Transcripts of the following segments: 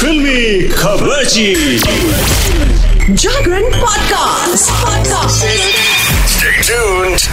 फिल्मी खबरची Jagran podcast. Stay tuned।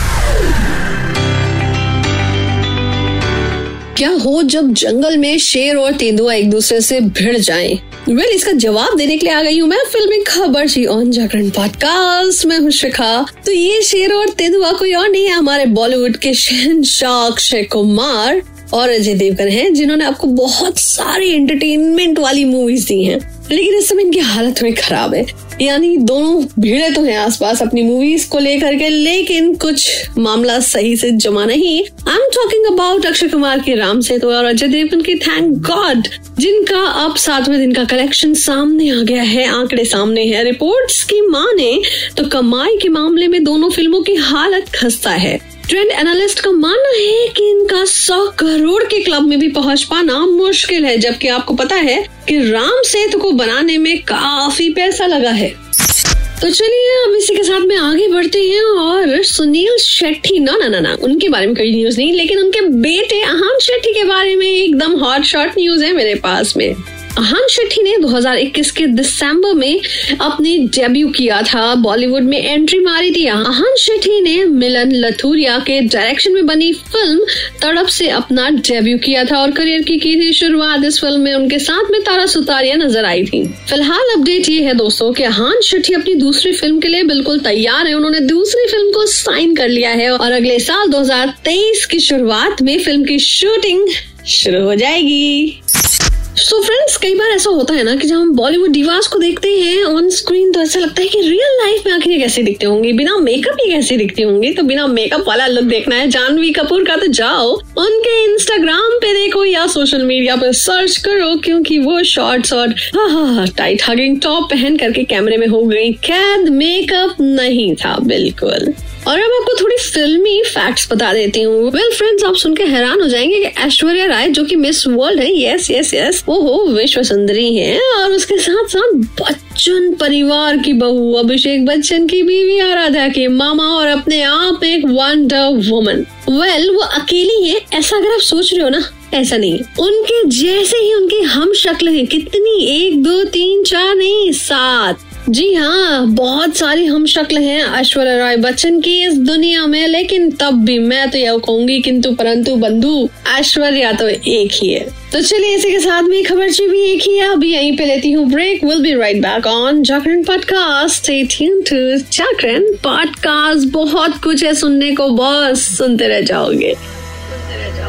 क्या हो जब जंगल में शेर और तेंदुआ एक दूसरे से भिड़ जाएं? वेल, इसका जवाब देने के लिए आ गई हूँ मैं फिल्मी खबर जी ऑन जागरण पॉडकास्ट। मैं हूँ शिखा। तो ये शेर और तेंदुआ कोई और नहीं है, हमारे बॉलीवुड के शहंशाह अक्षय कुमार और अजय देवगन हैं, जिन्होंने आपको बहुत सारी एंटरटेनमेंट वाली मूवीज दी हैं। लेकिन इस समय इनकी हालत में खराब है, यानी दोनों भीड़े तो हैं आसपास अपनी मूवीज को लेकर के, लेकिन कुछ मामला सही से जमा नहीं। I am talking about Akshay Kumar की राम सेतु और अजय देवगन की थैंक गॉड, जिनका अब 7वें दिन का कलेक्शन सामने आ गया है। आंकड़े सामने है। रिपोर्ट्स की माने तो कमाई के मामले में दोनों फिल्मों की हालत खस्ता है। ट्रेंड एनालिस्ट का मानना है कि इनका 100 करोड़ के क्लब में भी पहुंच पाना मुश्किल है, जबकि आपको पता है कि राम सेतु को बनाने में काफी पैसा लगा है। तो चलिए अब इसी के साथ में आगे बढ़ते हैं। और सुनील शेट्टी ना उनके बारे में कोई न्यूज नहीं, लेकिन उनके बेटे अहान शेट्टी के बारे में एकदम हॉट शॉट न्यूज है मेरे पास में। अहान शेट्टी ने 2021 के दिसंबर में अपने डेब्यू किया था, बॉलीवुड में एंट्री मारी थी। अहान शेट्टी ने मिलन लथुरिया के डायरेक्शन में बनी फिल्म तड़प से अपना डेब्यू किया था और करियर की थी शुरुआत। इस फिल्म में उनके साथ में तारा सुतारिया नजर आई थी। फिलहाल अपडेट ये है दोस्तों कि अहान शेट्टी अपनी दूसरी फिल्म के लिए बिल्कुल तैयार है। उन्होंने दूसरी फिल्म को साइन कर लिया है और अगले साल 2023 की शुरुआत में फिल्म की शूटिंग शुरू हो जाएगी। सो फ्रेंड्स, कई बार ऐसा होता है ना कि जब हम बॉलीवुड डिवास को देखते हैं ऑन स्क्रीन तो ऐसा लगता है कि रियल लाइफ में आखिर ये कैसे दिखते होंगे, बिना मेकअप ये कैसे दिखती होंगी। तो बिना मेकअप वाला लुक देखना है जानवी कपूर का तो जाओ उनके इंस्टाग्राम पे देखो या सोशल मीडिया पे सर्च करो, क्योंकि वो शॉर्ट्स और टाइट हगिंग टॉप पहन करके कैमरे में हो गई कैद, मेकअप नहीं था बिल्कुल। और अब आपको थोड़ी फिल्मी फैक्ट्स बता देती हूँ। वेल फ्रेंड्स, आप सुनकर हैरान हो जाएंगे कि ऐश्वर्या राय जो कि मिस वर्ल्ड है, यस वो विश्व सुंदरी है, और उसके साथ साथ बच्चन परिवार की बहू, अभिषेक बच्चन की बीवी, आराध्या के मामा और अपने आप एक वंडर वुमन। वेल वो अकेली है ऐसा अगर आप सोच रहे हो ना, ऐसा नहीं। उनके जैसे ही उनके हम शक्ल है, कितनी, 1 2 3 4 नहीं, 7। जी हाँ, बहुत सारी हम शक्ल हैं ऐश्वर्या राय बच्चन की इस दुनिया में, लेकिन तब भी मैं तो यह कहूंगी किंतु परंतु बंधु, ऐश्वर्या तो एक ही है। तो चलिए इसी के साथ में खबरची भी एक ही है। अभी यहीं पे लेती हूँ break. Will be right back on Jagran podcast. Stay tune to Jagran podcast. बहुत कुछ है सुनने को, बस सुनते रह जाओगे।